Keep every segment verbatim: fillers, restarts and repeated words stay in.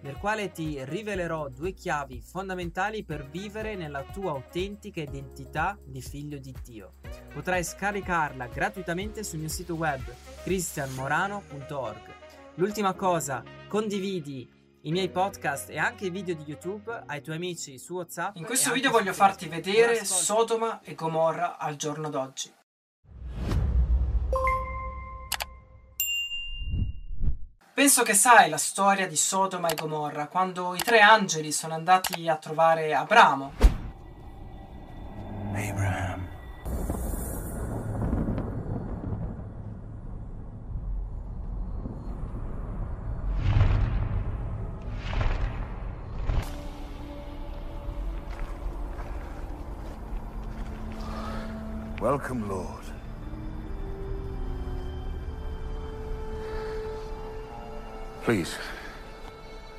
nel quale ti rivelerò due chiavi fondamentali per vivere nella tua autentica identità di figlio di Dio. Potrai scaricarla gratuitamente sul mio sito web christian morano punto org. L'ultima cosa, condividi i miei podcast e anche i video di YouTube ai tuoi amici su WhatsApp. In questo video voglio farti vedere Sodoma e Gomorra al giorno d'oggi. Penso che sai la storia di Sodoma e Gomorra, quando i tre angeli sono andati a trovare Abramo. Abraham. Welcome, Lord. Please,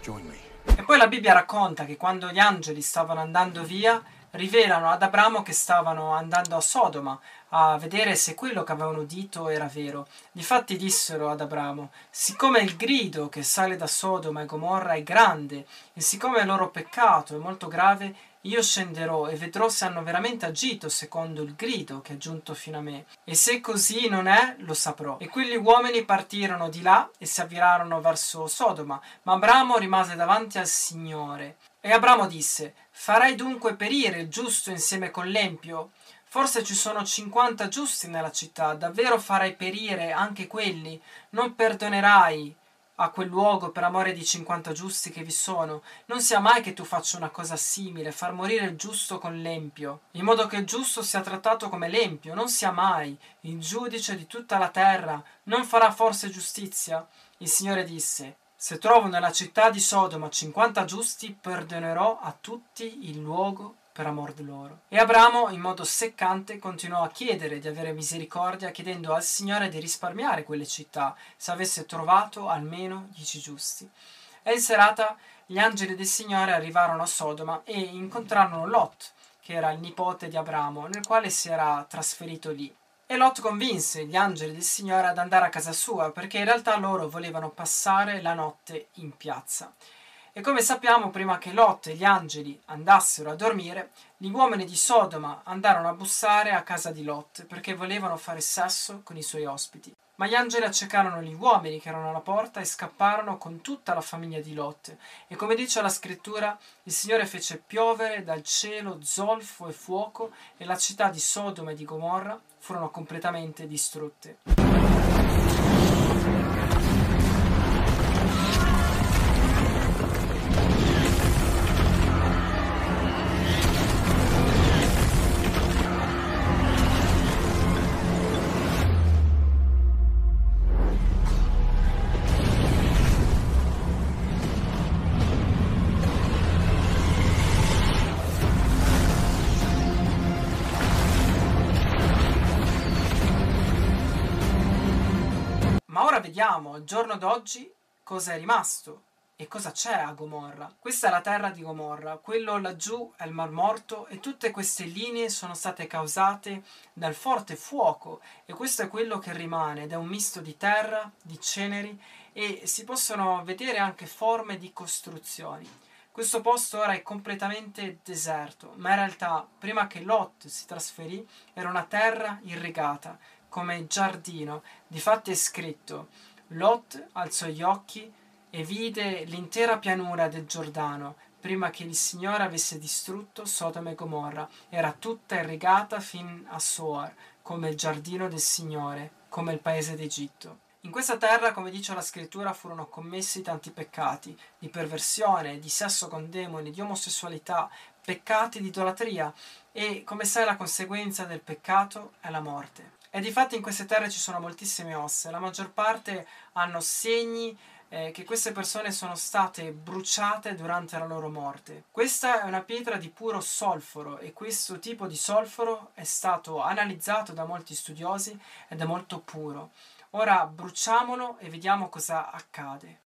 join me. E poi la Bibbia racconta che quando gli angeli stavano andando via, rivelano ad Abramo che stavano andando a Sodoma a vedere se quello che avevano udito era vero. Difatti dissero ad Abramo: siccome il grido che sale da Sodoma e Gomorra è grande e siccome il loro peccato è molto grave, io scenderò e vedrò se hanno veramente agito secondo il grido che è giunto fino a me. E se così non è, lo saprò. E quegli uomini partirono di là e si avvirarono verso Sodoma, ma Abramo rimase davanti al Signore. E Abramo disse: farai dunque perire il giusto insieme con l'empio? Forse ci sono cinquanta giusti nella città, davvero farai perire anche quelli? Non perdonerai a quel luogo per amore di cinquanta giusti che vi sono. Non sia mai che tu faccia una cosa simile, far morire il giusto con l'empio, in modo che il giusto sia trattato come l'empio. Non sia mai. Il giudice di tutta la terra non farà forse giustizia? Il Signore disse: se trovo nella città di Sodoma cinquanta giusti, perdonerò a tutti il luogo per amor di loro. E Abramo, in modo seccante, continuò a chiedere di avere misericordia, chiedendo al Signore di risparmiare quelle città, se avesse trovato almeno dieci giusti. E in serata gli angeli del Signore arrivarono a Sodoma e incontrarono Lot, che era il nipote di Abramo, nel quale si era trasferito lì. E Lot convinse gli angeli del Signore ad andare a casa sua, perché in realtà loro volevano passare la notte in piazza. E come sappiamo, prima che Lot e gli angeli andassero a dormire, gli uomini di Sodoma andarono a bussare a casa di Lot, perché volevano fare sesso con i suoi ospiti. Ma gli angeli accecarono gli uomini che erano alla porta e scapparono con tutta la famiglia di Lot. E come dice la scrittura, il Signore fece piovere dal cielo zolfo e fuoco, e la città di Sodoma e di Gomorra furono completamente distrutte. Ma ora vediamo, al giorno d'oggi, cosa è rimasto e cosa c'è a Gomorra. Questa è la terra di Gomorra, quello laggiù è il Mar Morto, e tutte queste linee sono state causate dal forte fuoco, e questo è quello che rimane, ed è un misto di terra, di ceneri, e si possono vedere anche forme di costruzioni. Questo posto ora è completamente deserto, ma in realtà, prima che Lot si trasferì, era una terra irrigata, come giardino. Difatti è scritto: Lot alzò gli occhi e vide l'intera pianura del Giordano, prima che il Signore avesse distrutto Sodoma e Gomorra. Era tutta irrigata fin a Soar, come il giardino del Signore, come il paese d'Egitto. In questa terra, come dice la scrittura, furono commessi tanti peccati, di perversione, di sesso con demoni, di omosessualità, peccati di idolatria, e come sai la conseguenza del peccato è la morte. E difatti in queste terre ci sono moltissime ossa, la maggior parte hanno segni eh, che queste persone sono state bruciate durante la loro morte. Questa è una pietra di puro solforo e questo tipo di solforo è stato analizzato da molti studiosi ed è molto puro. Ora bruciamolo e vediamo cosa accade.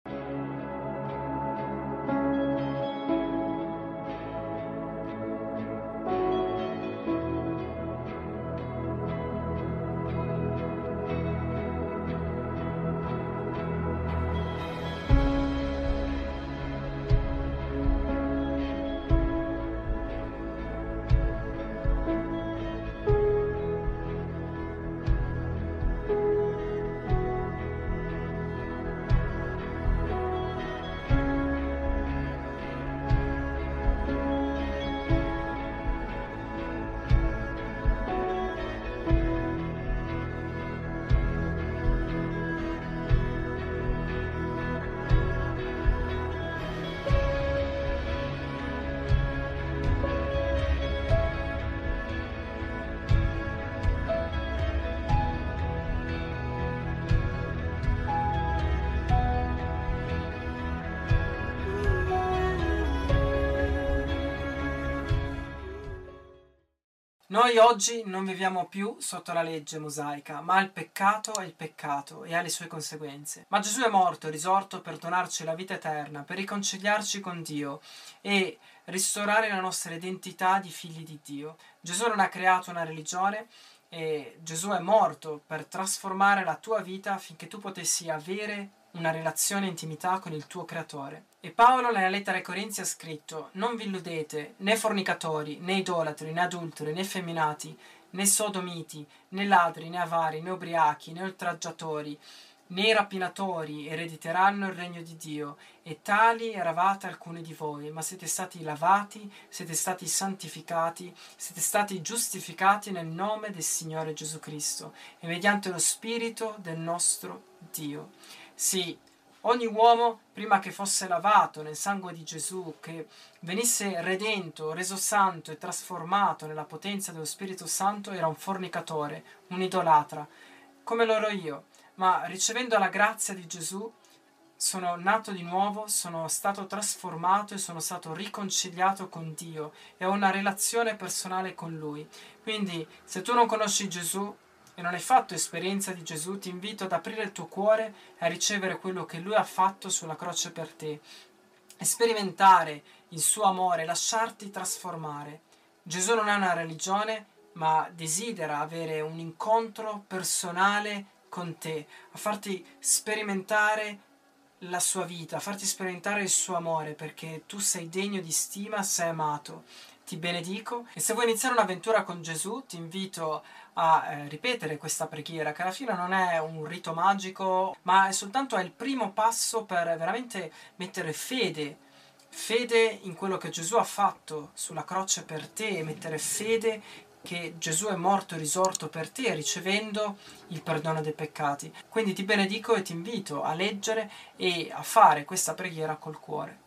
Noi oggi non viviamo più sotto la legge mosaica, ma il peccato è il peccato e ha le sue conseguenze. Ma Gesù è morto e risorto per donarci la vita eterna, per riconciliarci con Dio e ristorare la nostra identità di figli di Dio. Gesù non ha creato una religione e Gesù è morto per trasformare la tua vita affinché tu potessi avere una relazione e intimità con il tuo creatore. E Paolo nella lettera ai Corinzi ha scritto: non vi illudete, né fornicatori, né idolatri, né adulteri, né effeminati, né sodomiti, né ladri, né avari, né ubriachi, né oltraggiatori, né rapinatori erediteranno il regno di Dio, e tali eravate alcuni di voi, ma siete stati lavati, siete stati santificati, siete stati giustificati nel nome del Signore Gesù Cristo e mediante lo Spirito del nostro Dio. Sì, ogni uomo, prima che fosse lavato nel sangue di Gesù, che venisse redento, reso santo e trasformato nella potenza dello Spirito Santo, era un fornicatore, un idolatra, come loro io. Ma ricevendo la grazia di Gesù, sono nato di nuovo, sono stato trasformato e sono stato riconciliato con Dio e ho una relazione personale con Lui. Quindi, se tu non conosci Gesù e non hai fatto esperienza di Gesù, ti invito ad aprire il tuo cuore e a ricevere quello che Lui ha fatto sulla croce per te, e sperimentare il suo amore, lasciarti trasformare. Gesù non è una religione, ma desidera avere un incontro personale con te, a farti sperimentare la sua vita, a farti sperimentare il suo amore, perché tu sei degno di stima, sei amato. Ti benedico e se vuoi iniziare un'avventura con Gesù ti invito a eh, ripetere questa preghiera, che alla fine non è un rito magico, ma è soltanto il primo passo per veramente mettere fede, fede in quello che Gesù ha fatto sulla croce per te, e mettere fede che Gesù è morto e risorto per te, ricevendo il perdono dei peccati. Quindi ti benedico e ti invito a leggere e a fare questa preghiera col cuore.